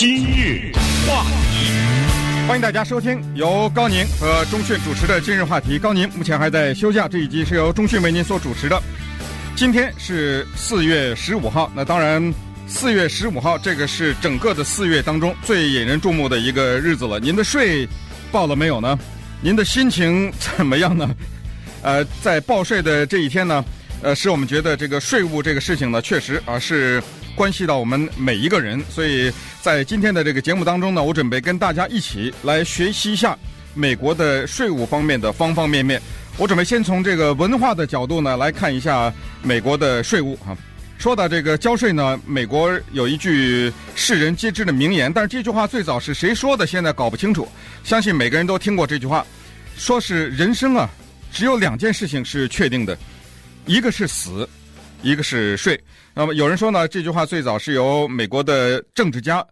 今日话题，欢迎大家收听由高宁和钟迅主持的今日话题。高宁目前还在休假，这一集是由钟迅为您所主持的。今天是4月15号，那当然4月15号这个是整个的4月当中最引人注目的一个日子了。您的税报了没有呢？您的心情怎么样呢？在报税的这一天呢，使我们觉得这个税务这个事情呢，确实啊是关系到我们每一个人。所以在今天的这个节目当中呢，我准备跟大家一起来学习一下美国的税务方面的方方面面。我准备先从这个文化的角度呢来看一下美国的税务啊。说到这个交税呢，美国有一句世人皆知的名言，但是这句话最早是谁说的，现在搞不清楚。相信每个人都听过这句话，说是人生啊，只有2件事情是确定的，一个是死，一个是税。那么有人说呢，这句话最早是由美国的政治家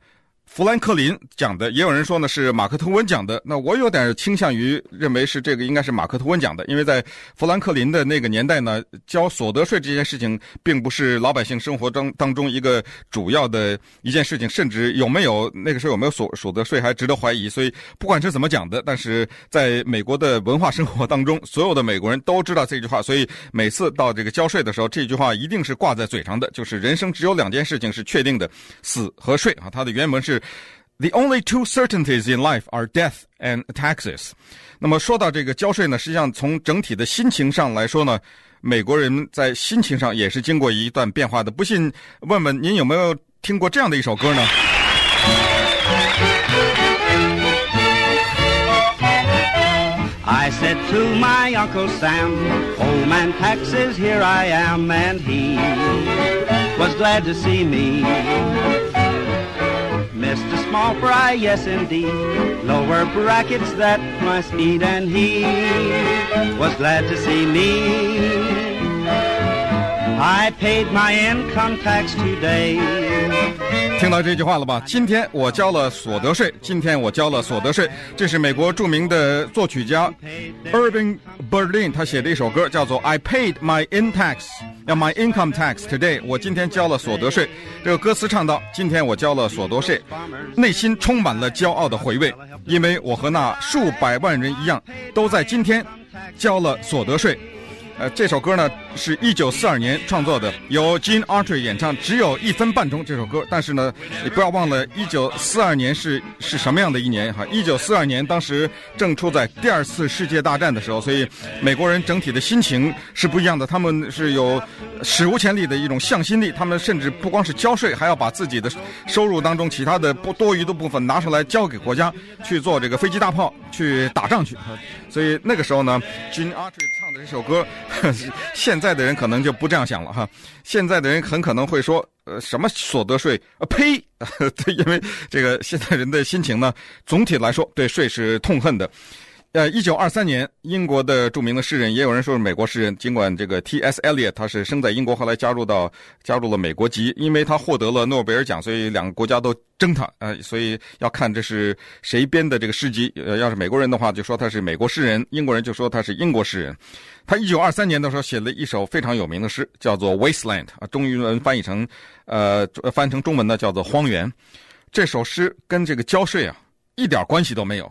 富兰克林讲的，也有人说呢是马克吐温讲的。那我有点倾向于认为是这个应该是马克吐温讲的，因为在富兰克林的那个年代呢，交所得税这件事情并不是老百姓生活当中一个主要的一件事情，甚至有没有那个时候有没有所得税还值得怀疑。所以不管是怎么讲的，但是在美国的文化生活当中，所有的美国人都知道这句话，所以每次到这个交税的时候，这句话一定是挂在嘴上的，就是人生只有2件事情是确定的，死和税啊。它的原文是The only two certainties in life are death and taxes。 那么说到这个交税呢，实际上从整体的心情上来说呢，美国人在心情上也是经过一段变化的。不信问问您有没有听过这样的一首歌呢？I said to my Uncle Sam, home and taxes, here I am, and he was glad to see me.Mr. Small Fry, yes indeed, lower brackets that must eat, and he was glad to see me. I paid my income tax today. 听到这句话了吧？今天我交了所得税，今天我交了所得税。这是美国著名的作曲家 Irving Berlin 他写的一首歌，叫做 I paid my income tax today， 我今天交了所得税。这个歌词唱到，今天我交了所得税，内心充满了骄傲的回味，因为我和那数百万人一样，都在今天交了所得税。这首歌呢是1942年创作的，由 Gene Autry 演唱，只有1分半钟这首歌。但是呢，你不要忘了1942年是什么样的一年哈？1942年当时正处在第2次世界大战的时候，所以美国人整体的心情是不一样的。他们是有史无前例的一种向心力，他们甚至不光是交税，还要把自己的收入当中其他的不多余的部分拿出来交给国家，去做这个飞机大炮，去打仗去。所以那个时候呢 ，Gene Autry 唱的这首歌。现在的人可能就不这样想了哈，现在的人很可能会说，什么所得税，呸！对，因为这个现在人的心情呢，总体来说对税是痛恨的。1923年，英国的著名的诗人，也有人说是美国诗人，尽管这个 T.S. Eliot 他是生在英国，后来加入了美国籍，因为他获得了诺贝尔奖，所以两个国家都争他，所以要看这是谁编的这个诗集。要是美国人的话，就说他是美国诗人；英国人就说他是英国诗人。他1923年的时候写了一首非常有名的诗，叫做 Wasteland， 中文翻译成中文呢叫做荒原。这首诗跟这个交税啊一点关系都没有。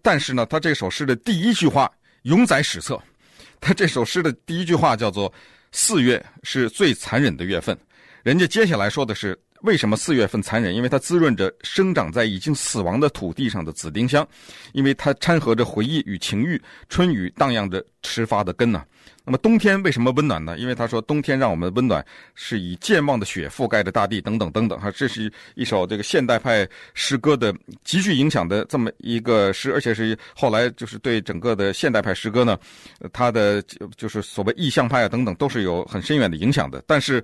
但是呢，他这首诗的第一句话永载史册。他这首诗的第一句话叫做4月是最残忍的月份。人家接下来说的是为什么4月份残忍，因为它滋润着生长在已经死亡的土地上的紫丁香，因为它掺和着回忆与情欲，春雨荡漾着迟发的根呢。那么冬天为什么温暖呢？因为他说冬天让我们温暖是以健忘的雪覆盖着大地，等等等等。这是一首这个现代派诗歌的极具影响的这么一个诗，而且是后来就是对整个的现代派诗歌呢，它的就是所谓意象派啊等等都是有很深远的影响的。但是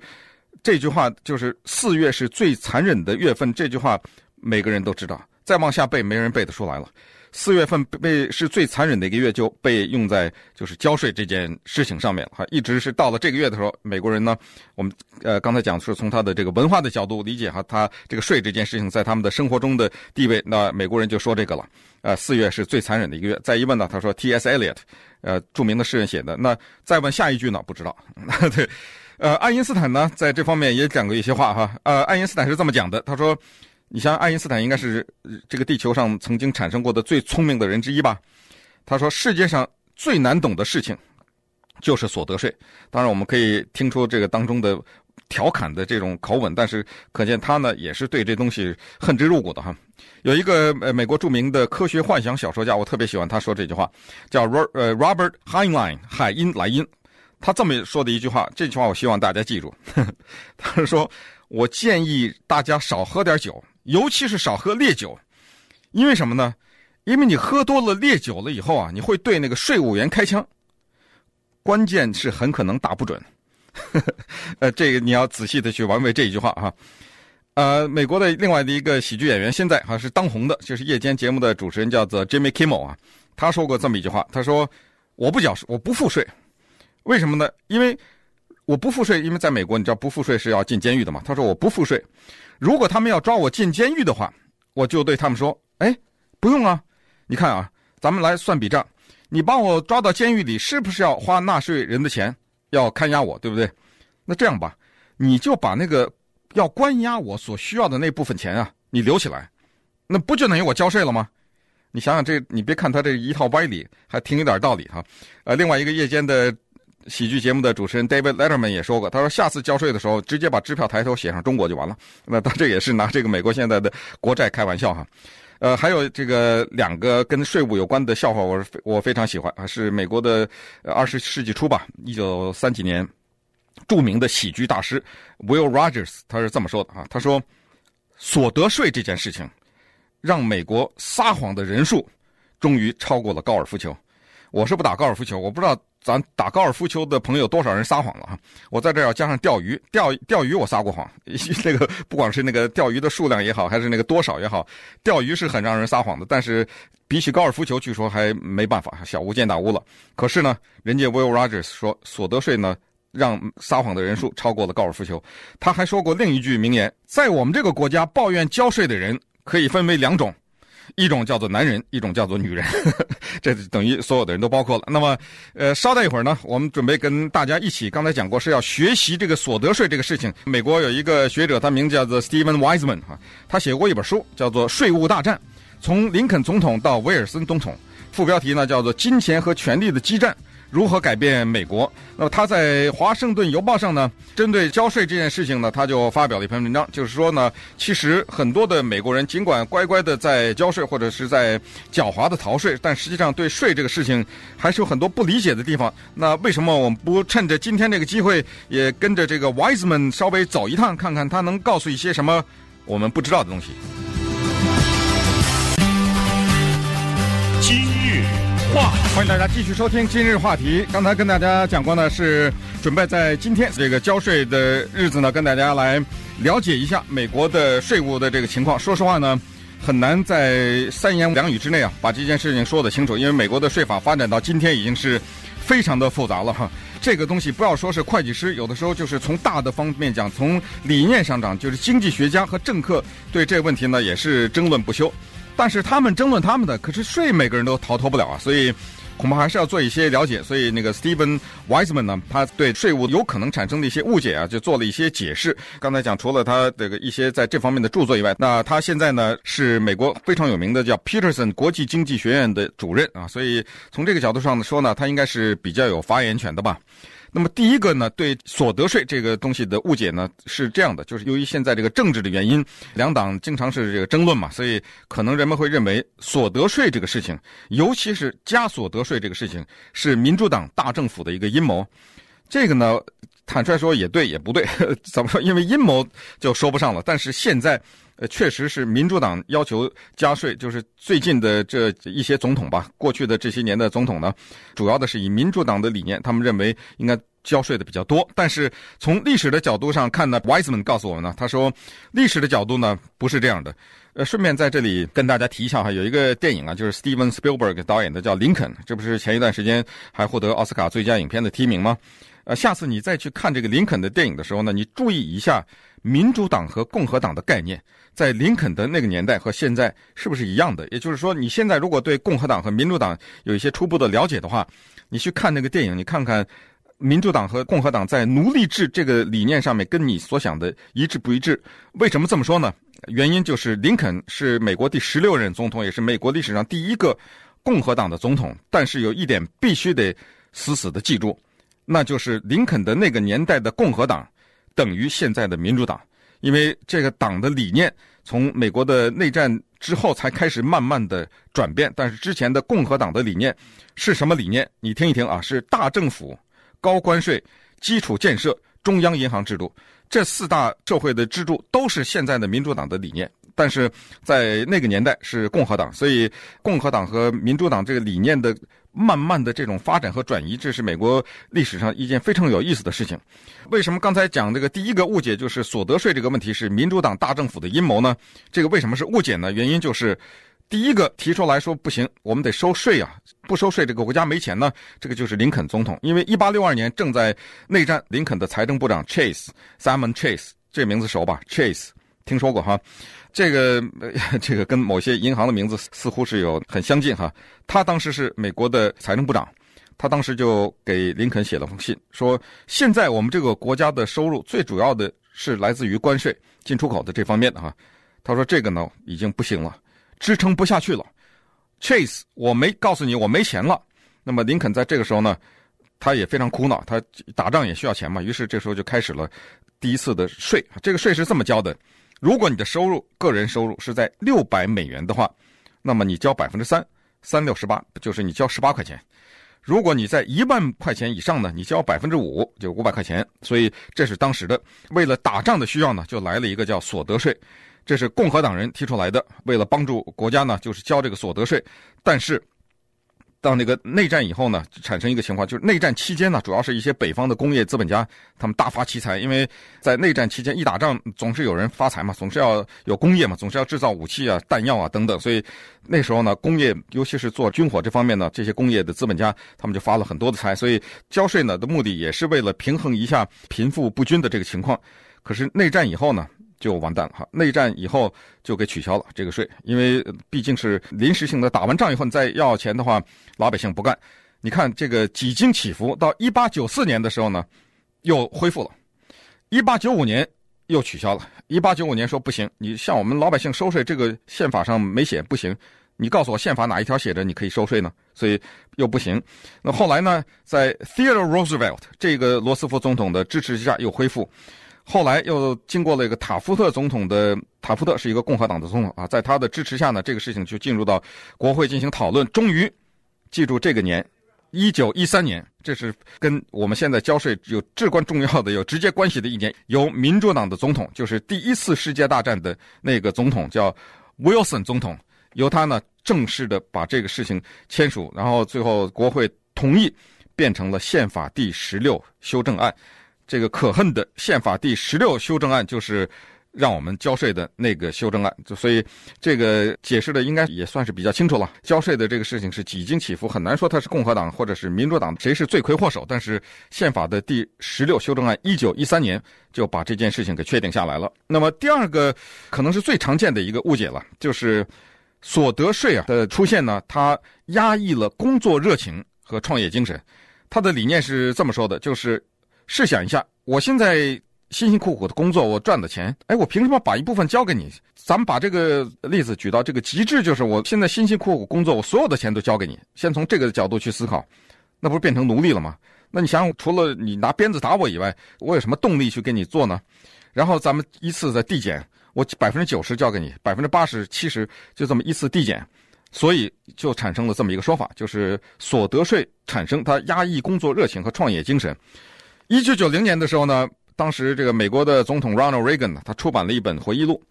这句话就是4月是最残忍的月份，这句话每个人都知道，再往下背没人背得出来了。4月份被是最残忍的一个月，就被用在就是交税这件事情上面了。一直是到了这个月的时候，美国人呢，我们刚才讲是从他的这个文化的角度理解哈，他这个税这件事情在他们的生活中的地位，那美国人就说这个了。4月是最残忍的一个月。再一问呢，他说 T.S. Eliot， 著名的诗人写的。那再问下一句呢，不知道。对，爱因斯坦呢在这方面也讲过一些话哈。爱因斯坦是这么讲的，他说。你像爱因斯坦应该是这个地球上曾经产生过的最聪明的人之一吧。他说世界上最难懂的事情就是所得税。当然我们可以听出这个当中的调侃的这种口吻，但是可见他呢也是对这东西恨之入骨的哈。有一个美国著名的科学幻想小说家，我特别喜欢他说这句话，叫 Robert Heinlein 海因莱因。他这么说的一句话，这句话我希望大家记住。他说我建议大家少喝点酒，尤其是少喝烈酒。因为什么呢？因为你喝多了烈酒了以后啊，你会对那个税务员开枪，关键是很可能打不准。这个你要仔细的去玩味这一句话哈。美国的另外的一个喜剧演员，现在还是当红的，就是夜间节目的主持人，叫做 Jimmy Kimmel 啊。他说过这么一句话，他说我不付税。为什么呢？因为我不付税，因为在美国你知道不付税是要进监狱的嘛。他说我不付税，如果他们要抓我进监狱的话，我就对他们说，哎，不用啊，你看啊，咱们来算笔账，你把我抓到监狱里，是不是要花纳税人的钱？要看押我，对不对？那这样吧，你就把那个要关押我所需要的那部分钱啊，你留起来，那不就等于我交税了吗？你想想这，你别看他这一套歪理，还挺有点道理哈。另外一个夜间的喜剧节目的主持人 David Letterman 也说过，他说下次交税的时候，直接把支票抬头写上中国就完了。那他这也是拿这个美国现在的国债开玩笑哈。还有这个两个跟税务有关的笑话，我非常喜欢，是美国的20世纪初吧，1930年著名的喜剧大师 Will Rogers 他是这么说的啊，他说所得税这件事情让美国撒谎的人数终于超过了高尔夫球。我是不打高尔夫球，我不知道咱打高尔夫球的朋友多少人撒谎了啊！我在这儿要加上钓鱼，钓鱼我撒过谎，那个不管是那个钓鱼的数量也好，还是那个多少也好，钓鱼是很让人撒谎的。但是比起高尔夫球，据说还没办法，小巫见大巫了。可是呢，人家 Will Rogers 说，所得税呢让撒谎的人数超过了高尔夫球。他还说过另一句名言：在我们这个国家，抱怨交税的人可以分为两种。一种叫做男人，一种叫做女人，这等于所有的人都包括了。那么，稍待一会儿呢，我们准备跟大家一起，刚才讲过是要学习这个所得税这个事情。美国有一个学者，他名叫做 Steven Weisman 哈，他写过一本书叫做《税务大战》，从林肯总统到威尔森总统，副标题呢叫做《金钱和权力的激战》。如何改变美国？那么他在《华盛顿邮报》上呢，针对交税这件事情呢，他就发表了一篇文章，就是说呢，其实很多的美国人尽管乖乖的在交税或者是在狡猾的逃税，但实际上对税这个事情还是有很多不理解的地方。那为什么我们不趁着今天这个机会，也跟着这个 Wiseman 稍微走一趟，看看他能告诉一些什么我们不知道的东西？今日话题，欢迎大家继续收听今日话题。刚才跟大家讲过呢，是准备在今天这个交税的日子呢，跟大家来了解一下美国的税务的这个情况。说实话呢，很难在三言两语之内啊把这件事情说得清楚，因为美国的税法发展到今天已经是非常的复杂了哈。这个东西不要说是会计师，有的时候就是从大的方面讲，从理念上讲，就是经济学家和政客对这个问题呢也是争论不休。但是他们争论他们的，可是税每个人都逃脱不了啊，所以恐怕还是要做一些了解。所以那个 Steven Weisman 呢，他对税务有可能产生的一些误解啊，就做了一些解释。刚才讲除了他这个一些在这方面的著作以外，那他现在呢是美国非常有名的叫 Peterson 国际经济学院的主任啊，所以从这个角度上说呢，他应该是比较有发言权的吧。那么第一个呢，对所得税这个东西的误解呢是这样的，就是由于现在这个政治的原因，两党经常是这个争论嘛，所以可能人们会认为所得税这个事情，尤其是加所得税这个事情，是民主党大政府的一个阴谋。这个呢坦率说也对也不对，怎么说，因为阴谋就说不上了，但是现在确实是民主党要求加税，就是最近的这一些总统吧，过去的这些年的总统呢，主要的是以民主党的理念，他们认为应该交税的比较多。但是从历史的角度上看呢， Weisman 告诉我们呢，他说历史的角度呢不是这样的。顺便在这里跟大家提一下哈，有一个电影啊，就是 Steven Spielberg 导演的叫《林肯》，这不是前一段时间还获得奥斯卡最佳影片的提名吗？下次你再去看这个林肯的电影的时候呢，你注意一下民主党和共和党的概念，在林肯的那个年代和现在是不是一样的？也就是说，你现在如果对共和党和民主党有一些初步的了解的话，你去看那个电影，你看看民主党和共和党在奴隶制这个理念上面跟你所想的一致不一致。为什么这么说呢？原因就是林肯是美国第16任总统，也是美国历史上第一个共和党的总统。但是有一点必须得死死的记住，那就是林肯的那个年代的共和党等于现在的民主党，因为这个党的理念从美国的内战之后才开始慢慢的转变。但是之前的共和党的理念是什么理念？你听一听啊，是大政府、高关税、基础建设、中央银行制度，这四大社会的支柱都是现在的民主党的理念。但是在那个年代是共和党，所以共和党和民主党这个理念的慢慢的这种发展和转移，这是美国历史上一件非常有意思的事情。为什么刚才讲这个第一个误解就是所得税这个问题是民主党大政府的阴谋呢？这个为什么是误解呢？原因就是第一个提出来说不行，我们得收税啊，不收税这个国家没钱呢，这个就是林肯总统。因为1862年正在内战，林肯的财政部长 Chase， Salmon Chase， 这名字熟吧？ Chase 听说过哈，这个跟某些银行的名字似乎是有很相近哈。他当时是美国的财政部长，他当时就给林肯写了封信，说现在我们这个国家的收入最主要的是来自于关税、进出口的这方面哈。他说这个呢已经不行了，支撑不下去了 ，Chase， 我没告诉你我没钱了。那么林肯在这个时候呢，他也非常苦恼，他打仗也需要钱嘛，于是这时候就开始了第一次的税。这个税是这么交的。如果你的收入，个人收入是在$600的话，那么你交3%，3×6=18，就是你交18块钱。如果你在1万块钱以上呢，你交5%，就500块钱。所以这是当时的，为了打仗的需要呢，就来了一个叫所得税，这是共和党人提出来的，为了帮助国家呢，就是交这个所得税。但是到那个内战以后呢，产生一个情况，就是内战期间呢，主要是一些北方的工业资本家，他们大发奇财，因为在内战期间一打仗，总是有人发财嘛，总是要有工业嘛，总是要制造武器啊、弹药啊等等，所以那时候呢，工业尤其是做军火这方面呢，这些工业的资本家他们就发了很多的财，所以交税呢的目的也是为了平衡一下贫富不均的这个情况。可是内战以后呢，就完蛋了哈！内战以后就给取消了这个税，因为毕竟是临时性的，打完仗以后你再要钱的话，老百姓不干。你看这个几经起伏，到1894年的时候呢，又恢复了； 1895 年又取消了。1895年说不行，你向我们老百姓收税，这个宪法上没写，不行。你告诉我宪法哪一条写着你可以收税呢？所以又不行。那后来呢，在 Theodore Roosevelt 这个罗斯福总统的支持之下又恢复。后来又经过了一个塔夫特总统的，塔夫特是一个共和党的总统啊，在他的支持下呢，这个事情就进入到国会进行讨论。终于，记住这个年，1913年，这是跟我们现在交税有至关重要的、有直接关系的一年。由民主党的总统，就是第一次世界大战的那个总统叫 Wilson 总统，由他呢正式的把这个事情签署，然后最后国会同意，变成了宪法第16修正案。这个可恨的宪法第16修正案就是让我们交税的那个修正案，所以这个解释的应该也算是比较清楚了。交税的这个事情是几经起伏，很难说它是共和党或者是民主党谁是罪魁祸首，但是宪法的第16修正案1913年就把这件事情给确定下来了。那么第二个可能是最常见的一个误解了，就是所得税啊的出现呢，它压抑了工作热情和创业精神。它的理念是这么说的，就是试想一下，我现在辛辛苦苦的工作，我赚的钱，哎，我凭什么把一部分交给你？咱们把这个例子举到这个极致，就是我现在辛辛苦苦工作，我所有的钱都交给你。先从这个角度去思考，那不是变成奴隶了吗？那你想想，除了你拿鞭子打我以外，我有什么动力去给你做呢？然后咱们依次的递减，我90%交给你，80%、70%，就这么依次递减。所以就产生了这么一个说法，就是所得税产生它压抑工作热情和创业精神。1990年的时候呢，当时这个美国的总统 Ronald Reagan 呢，他出版了一本回忆录。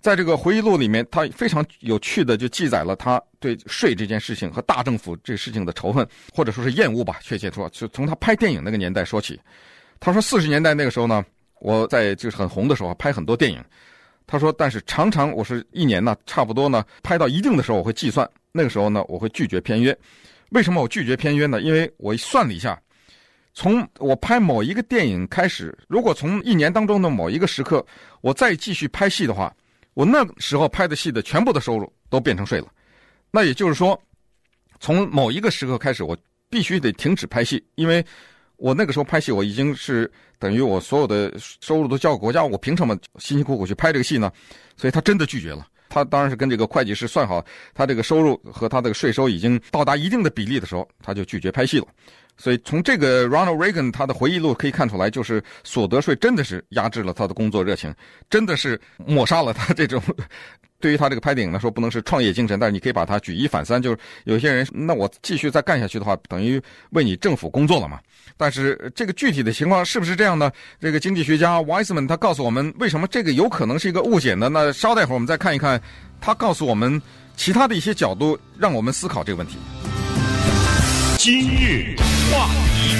在这个回忆录里面，他非常有趣的就记载了他对税这件事情和大政府这事情的仇恨，或者说是厌恶吧，确切说，就从他拍电影那个年代说起。他说40年代那个时候呢，我在就是很红的时候拍很多电影。他说，但是常常我是一年呢，差不多呢，拍到一定的时候我会计算，那个时候呢，我会拒绝片约。为什么我拒绝片约呢？因为我一算了一下，从我拍某一个电影开始，如果从一年当中的某一个时刻我再继续拍戏的话，我那时候拍的戏的全部的收入都变成税了。那也就是说，从某一个时刻开始我必须得停止拍戏，因为我那个时候拍戏我已经是等于我所有的收入都交给国家，我凭什么辛辛苦苦去拍这个戏呢？所以他真的拒绝了。他当然是跟这个会计师算好，他这个收入和他的税收已经到达一定的比例的时候，他就拒绝拍戏了。所以从这个 Ronald Reagan 他的回忆录可以看出来，就是所得税真的是压制了他的工作热情，真的是抹杀了他这种对于他这个拍电影来说不能是创业精神，但是你可以把它举一反三，就是有些人那我继续再干下去的话，等于为你政府工作了嘛。但是这个具体的情况是不是这样呢？这个经济学家 Weisman 他告诉我们为什么这个有可能是一个误解呢？那稍待会儿我们再看一看他告诉我们其他的一些角度，让我们思考这个问题。今日话题，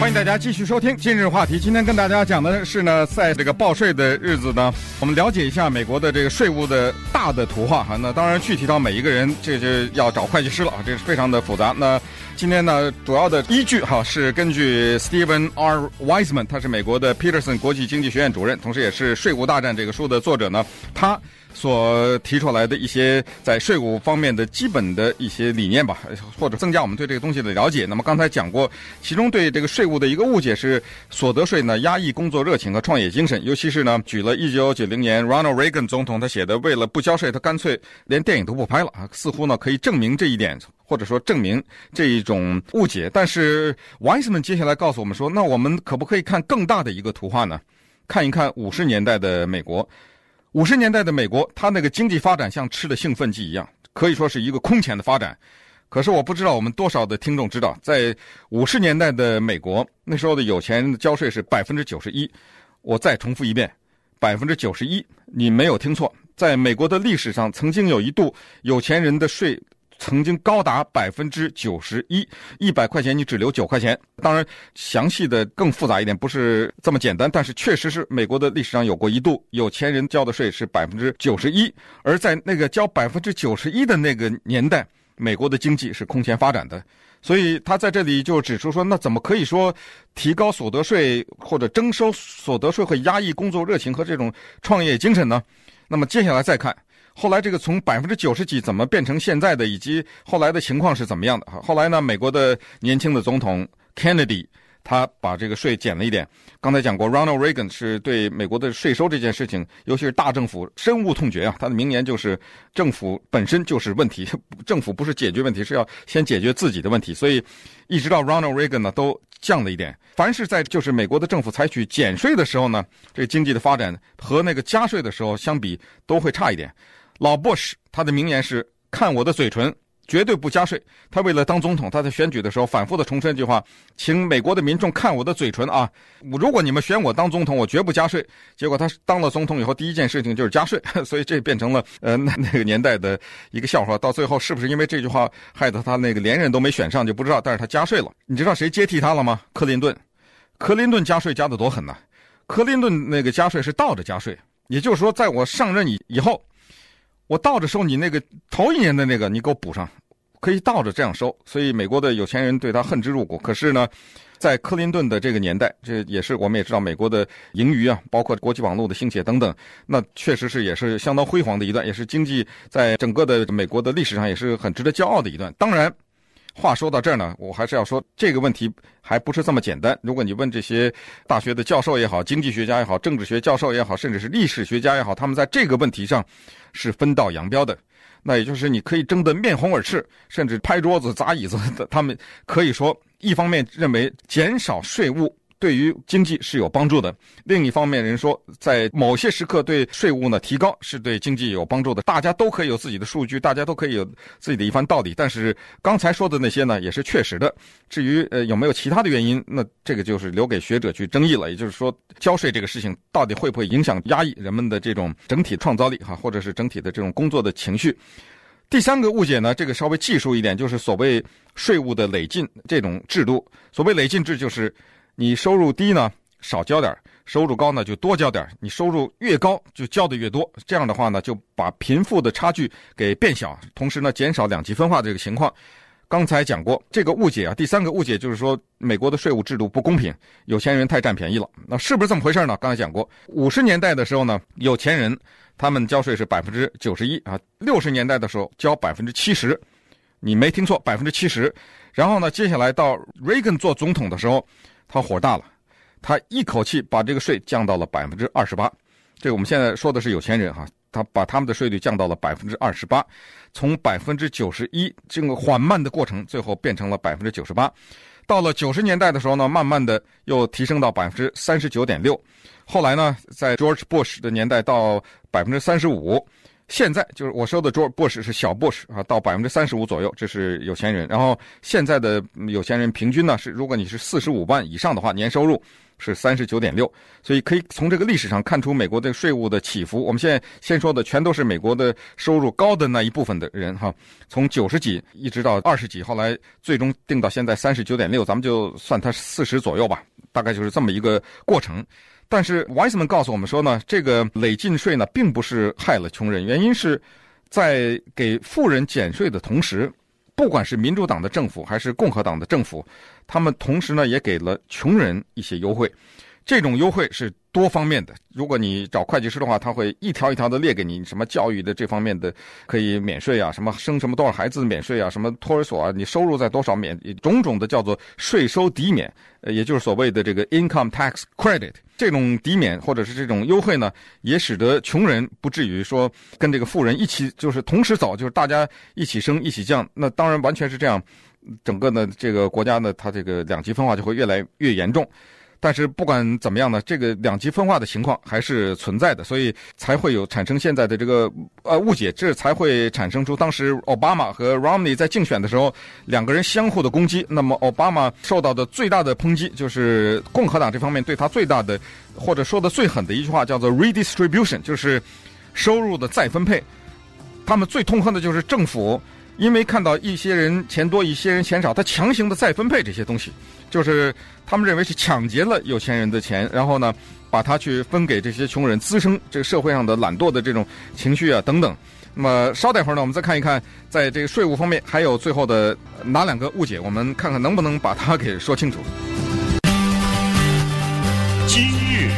欢迎大家继续收听今日话题。今天跟大家讲的是呢，在这个报税的日子呢，我们了解一下美国的这个税务的大的图画哈。那当然具体到每一个人，这就要找会计师了啊，这是非常的复杂。那今天呢，主要的依据哈是根据 Steven R. Weisman， 他是美国的 Peterson 国际经济学院主任，同时也是《税务大战》这个书的作者呢，他所提出来的一些在税务方面的基本的一些理念吧，或者增加我们对这个东西的了解。那么刚才讲过，其中对这个税务的一个误解是所得税呢压抑工作热情和创业精神，尤其是呢举了1990年 Ronald Reagan 总统他写的为了不交税他干脆连电影都不拍了啊，似乎呢可以证明这一点，或者说证明这一种误解。但是 Weisman 接下来告诉我们说，那我们可不可以看更大的一个图画呢？看一看50年代的美国。50年代的美国，它那个经济发展像吃了兴奋剂一样，可以说是一个空前的发展。可是我不知道我们多少的听众知道，在50年代的美国，那时候的有钱人的交税是 91%。 我再重复一遍， 91%， 你没有听错。在美国的历史上曾经有一度有钱人的税曾经高达 91%， 100块钱你只留9块钱。当然详细的更复杂一点，不是这么简单，但是确实是美国的历史上有过一度有钱人交的税是 91%。 而在那个交 91% 的那个年代，美国的经济是空前发展的。所以他在这里就指出说，那怎么可以说提高所得税或者征收所得税会压抑工作热情和这种创业精神呢？那么接下来再看后来这个从90%几怎么变成现在的，以及后来的情况是怎么样的。后来呢，美国的年轻的总统 Kennedy 他把这个税减了一点。刚才讲过 Ronald Reagan 是对美国的税收这件事情，尤其是大政府深恶痛绝啊。他的名言就是政府本身就是问题，政府不是解决问题，是要先解决自己的问题。所以一直到 Ronald Reagan 呢都降了一点。凡是在就是美国的政府采取减税的时候呢，这个经济的发展和那个加税的时候相比都会差一点。老 Bush 他的名言是看我的嘴唇，绝对不加税。他为了当总统，他在选举的时候反复的重申这句话，请美国的民众看我的嘴唇啊，如果你们选我当总统，我绝不加税。结果他当了总统以后第一件事情就是加税，所以这变成了那个年代的一个笑话。到最后是不是因为这句话害得他那个连任都没选上就不知道，但是他加税了。你知道谁接替他了吗？克林顿。克林顿加税加得多狠呢、啊、克林顿那个加税是倒着加税，也就是说在我上任以后我倒着收你那个头一年的那个，你给我补上，可以倒着这样收。所以美国的有钱人对他恨之入骨。可是呢，在克林顿的这个年代，这也是我们也知道美国的盈余啊，包括国际网络的兴起等等，那确实是也是相当辉煌的一段，也是经济在整个的美国的历史上也是很值得骄傲的一段。当然话说到这儿呢，我还是要说这个问题还不是这么简单。如果你问这些大学的教授也好，经济学家也好，政治学教授也好，甚至是历史学家也好，他们在这个问题上是分道扬镳的。那也就是你可以争得面红耳赤，甚至拍桌子砸椅子，他们可以说一方面认为减少税务对于经济是有帮助的，另一方面人说在某些时刻对税务呢提高是对经济有帮助的。大家都可以有自己的数据，大家都可以有自己的一番道理，但是刚才说的那些呢也是确实的。至于有没有其他的原因，那这个就是留给学者去争议了。也就是说交税这个事情到底会不会影响压抑人们的这种整体创造力哈，或者是整体的这种工作的情绪。第三个误解呢，这个稍微技术一点，就是所谓税务的累进这种制度。所谓累进制就是你收入低呢少交点，收入高呢就多交点，你收入越高就交的越多，这样的话呢就把贫富的差距给变小，同时呢减少两极分化的这个情况。刚才讲过这个误解啊，第三个误解就是说美国的税务制度不公平，有钱人太占便宜了。那是不是这么回事呢？刚才讲过50年代的时候呢，有钱人他们交税是 91% 啊，60年代的时候交 70%， 你没听错 70%。 然后呢接下来到 Reagan 做总统的时候他火大了，他一口气把这个税降到了 28%。 这个我们现在说的是有钱人哈，他把他们的税率降到了 28%， 从 91% 这个缓慢的过程最后变成了 98%。 到了90年代的时候呢，慢慢的又提升到 39.6%， 后来呢在 George Bush 的年代到 35%， 现在就是我说的 George Bush 是小 Bush 啊，到 35% 左右，这是有钱人。然后现在的有钱人平均呢是，如果你是45万以上的话，年收入是 39.6%。 所以可以从这个历史上看出美国的税务的起伏。我们现在先说的全都是美国的收入高的那一部分的人哈，从90几一直到20几，后来最终定到现在 39.6%， 咱们就算它40左右吧，大概就是这么一个过程。但是 Weisman 告诉我们说呢，这个累进税呢并不是害了穷人，原因是在给富人减税的同时，不管是民主党的政府还是共和党的政府，他们同时呢也给了穷人一些优惠。这种优惠是多方面的，如果你找会计师的话，他会一条一条的列给你，什么教育的这方面的可以免税啊，什么生什么多少孩子免税啊，什么托儿所啊，你收入在多少免，种种的叫做税收抵免，也就是所谓的这个 income tax credit。 这种抵免或者是这种优惠呢，也使得穷人不至于说跟这个富人一起就是同时走，就是大家一起升一起降。那当然完全是这样，整个呢这个国家呢它这个两极分化就会越来越严重。但是不管怎么样呢，这个两极分化的情况还是存在的，所以才会有产生现在的这个误解，这才会产生出当时奥巴马和 Romney 在竞选的时候两个人相互的攻击。那么奥巴马受到的最大的抨击就是共和党这方面对他最大的或者说的最狠的一句话叫做 redistribution， 就是收入的再分配。他们最痛恨的就是政府因为看到一些人钱多一些人钱少，他强行的再分配这些东西，就是他们认为是抢劫了有钱人的钱，然后呢把它去分给这些穷人，滋生这个社会上的懒惰的这种情绪啊等等。那么稍待会儿呢，我们再看一看在这个税务方面还有最后的哪两个误解，我们看看能不能把它给说清楚。今日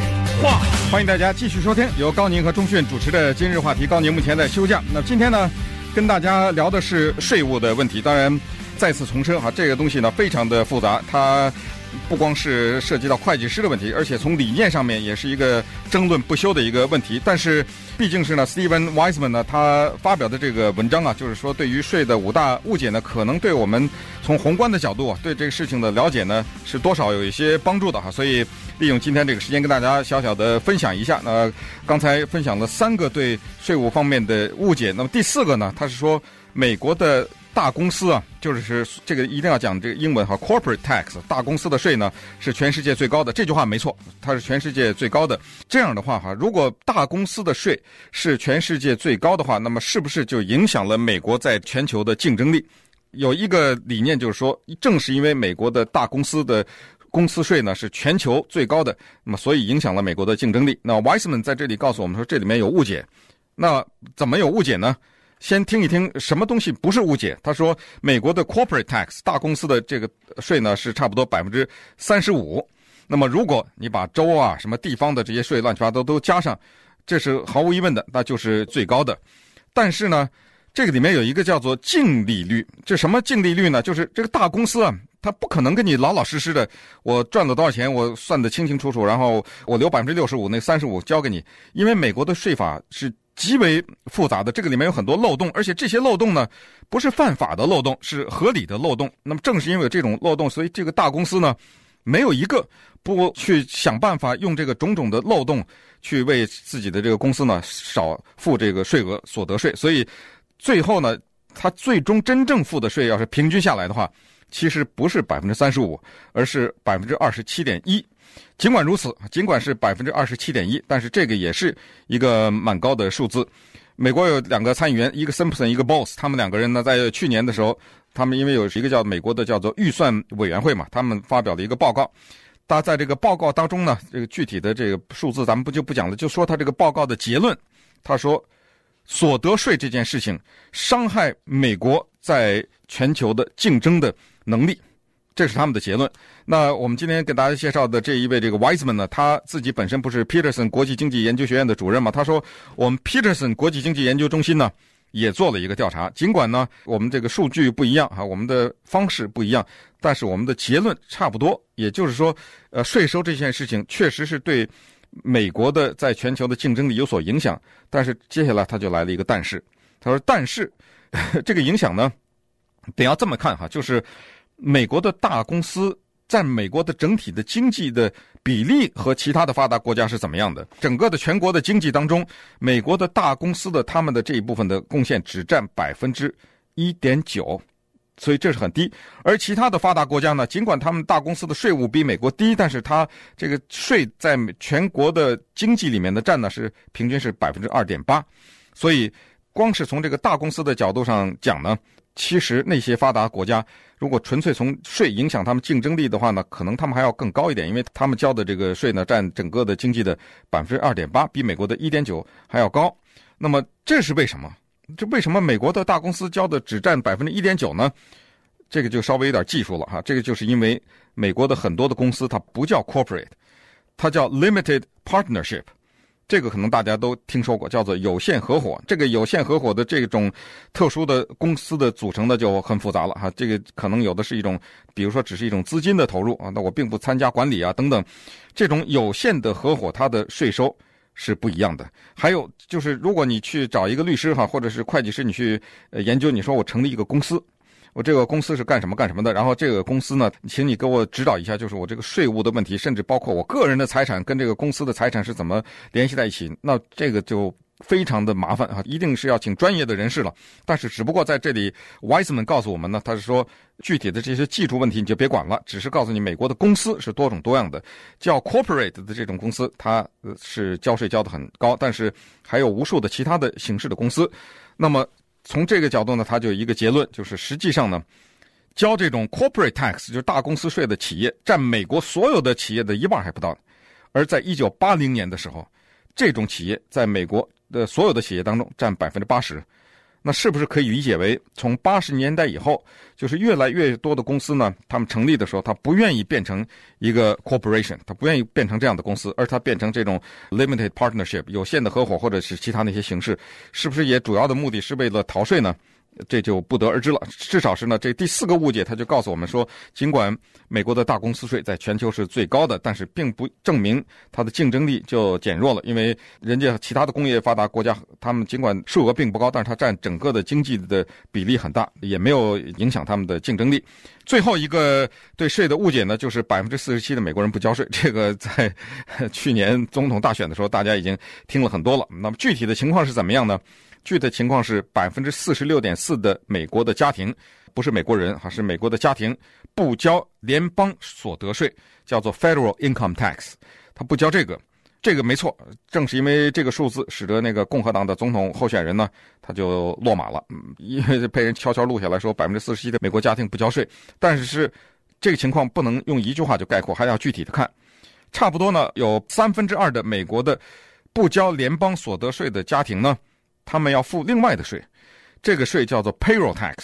话题，欢迎大家继续收听由高宁和钟迅主持的今日话题。高宁目前在休假，那今天呢跟大家聊的是税务的问题。当然再次重申哈，这个东西呢非常的复杂，它不光是涉及到会计师的问题，而且从理念上面也是一个争论不休的一个问题。但是毕竟是呢 Steven Weisman 呢他发表的这个文章啊，就是说对于税的5大误解呢，可能对我们从宏观的角度啊对这个事情的了解呢是多少有一些帮助的哈。所以利用今天这个时间跟大家小小的分享一下。那刚才分享了3个对税务方面的误解，那么第4个呢，他是说美国的大公司啊，就是这个一定要讲这个英文哈 ，corporate tax， 大公司的税呢是全世界最高的。这句话没错，它是全世界最高的。这样的话哈，如果大公司的税是全世界最高的话，那么是不是就影响了美国在全球的竞争力？有一个理念就是说，正是因为美国的大公司的公司税呢是全球最高的，那么所以影响了美国的竞争力。那 Weisman 在这里告诉我们说，这里面有误解。那怎么有误解呢？先听一听什么东西不是误解。他说美国的 corporate tax 大公司的这个税呢是差不多 35%， 那么如果你把州啊什么地方的这些税乱七八糟都加上，这是毫无疑问的，那就是最高的。但是呢这个里面有一个叫做净利率，这什么净利率呢，就是这个大公司啊他不可能跟你老老实实的我赚了多少钱我算得清清楚楚，然后我留 65%， 那 35% 交给你。因为美国的税法是极为复杂的，这个里面有很多漏洞，而且这些漏洞呢不是犯法的漏洞，是合理的漏洞。那么正是因为有这种漏洞，所以这个大公司呢没有一个不去想办法用这个种种的漏洞去为自己的这个公司呢少付这个税额所得税。所以最后呢他最终真正付的税要是平均下来的话，其实不是 35%， 而是 27.1%。尽管如此，尽管是 27.1%， 但是这个也是一个蛮高的数字。美国有2个参议员，一个 Simpson， 一个 Boss， 他们两个人呢在去年的时候，他们因为有一个叫美国的叫做预算委员会嘛，他们发表了一个报告。大家在这个报告当中呢，这个具体的这个数字咱们就不讲了，就说他这个报告的结论。他说所得税这件事情伤害美国在全球的竞争的能力，这是他们的结论。那我们今天给大家介绍的这一位这个 Weisman 呢，他自己本身不是 Peterson 国际经济研究学院的主任嘛？他说我们 Peterson 国际经济研究中心呢也做了一个调查。尽管呢，我们这个数据不一样啊，我们的方式不一样，但是我们的结论差不多。也就是说，税收这件事情确实是对美国的在全球的竞争力有所影响。但是接下来他就来了一个但是，他说：“但是这个影响呢，得要这么看哈，就是美国的大公司占美国的整体的经济的比例和其他的发达国家是怎么样的？整个的全国的经济当中，美国的大公司的他们的这一部分的贡献只占 1.9%， 所以这是很低。而其他的发达国家呢，尽管他们大公司的税务比美国低，但是它这个税在全国的经济里面的占呢是平均是 2.8%。所以光是从这个大公司的角度上讲呢，其实那些发达国家如果纯粹从税影响他们竞争力的话呢，可能他们还要更高一点，因为他们交的这个税呢占整个的经济的 2.8%， 比美国的 1.9 还要高。那么这是为什么？这为什么美国的大公司交的只占 1.9% 呢？这个就稍微有点技术了哈，这个就是因为美国的很多的公司它不叫 corporate， 它叫 limited partnership。这个可能大家都听说过，叫做有限合伙。这个有限合伙的这种特殊的公司的组成呢就很复杂了哈。这个可能有的是一种，比如说只是一种资金的投入啊，那我并不参加管理啊等等。这种有限的合伙，它的税收是不一样的。还有就是，如果你去找一个律师哈，或者是会计师，你去研究，你说我成立一个公司，我这个公司是干什么干什么的，然后这个公司呢，请你给我指导一下，就是我这个税务的问题，甚至包括我个人的财产跟这个公司的财产是怎么联系在一起，那这个就非常的麻烦啊，一定是要请专业的人士了。但是只不过在这里 Weisman 告诉我们呢，他是说具体的这些技术问题你就别管了，只是告诉你美国的公司是多种多样的，叫 corporate 的这种公司它是交税交得很高，但是还有无数的其他的形式的公司。那么从这个角度呢，他就有一个结论，就是实际上呢，交这种 corporate tax 就是大公司税的企业，占美国所有的企业的1/2还不到。而在1980年的时候，这种企业在美国的所有的企业当中占 80%。 那是不是可以理解为，从80年代以后，就是越来越多的公司呢，他们成立的时候，他不愿意变成一个 corporation， 他不愿意变成这样的公司，而他变成这种 limited partnership 有限的合伙，或者是其他那些形式，是不是也主要的目的是为了逃税呢？这就不得而知了。至少是呢，这第4个误解他就告诉我们说，尽管美国的大公司税在全球是最高的，但是并不证明它的竞争力就减弱了，因为人家其他的工业发达国家，他们尽管数额并不高，但是它占整个的经济的比例很大，也没有影响他们的竞争力。最后一个对税的误解呢，就是 47% 的美国人不交税，这个在去年总统大选的时候大家已经听了很多了。那么具体的情况是怎么样呢？具体的情况是 46.4% 的美国的家庭，不是美国人，还是美国的家庭，不交联邦所得税，叫做 Federal Income Tax， 他不交这个。这个没错，正是因为这个数字使得那个共和党的总统候选人呢，他就落马了，因为被人悄悄录下来说 47% 的美国家庭不交税。但是这个情况不能用一句话就概括，还要具体的看。差不多呢，有2/3的美国的不交联邦所得税的家庭呢，他们要付另外的税，这个税叫做 payroll tax。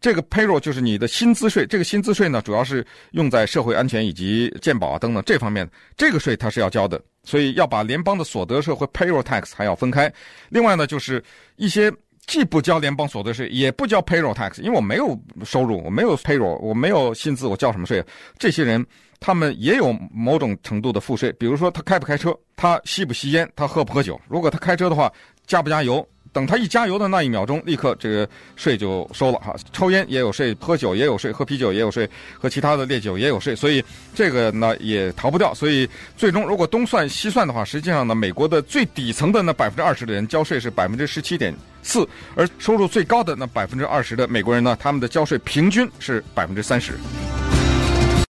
这个 payroll 就是你的薪资税，这个薪资税呢主要是用在社会安全以及健保啊等等这方面，这个税它是要交的，所以要把联邦的所得税和 payroll tax 还要分开。另外呢，就是一些既不交联邦所得税也不交 payroll tax， 因为我没有收入，我没有 payroll， 我没有薪资，我交什么税？这些人他们也有某种程度的赋税，比如说他开不开车，他吸不吸烟，他喝不喝酒，如果他开车的话加不加油，等他一加油的那一秒钟，立刻这个税就收了哈。抽烟也有税，喝酒也有税，喝啤酒也有税，和其他的烈酒也有税，所以这个呢也逃不掉。所以最终如果东算西算的话，实际上呢，美国的最底层的那 20% 的人交税是 17.4%， 而收入最高的那 20% 的美国人呢，他们的交税平均是 30%。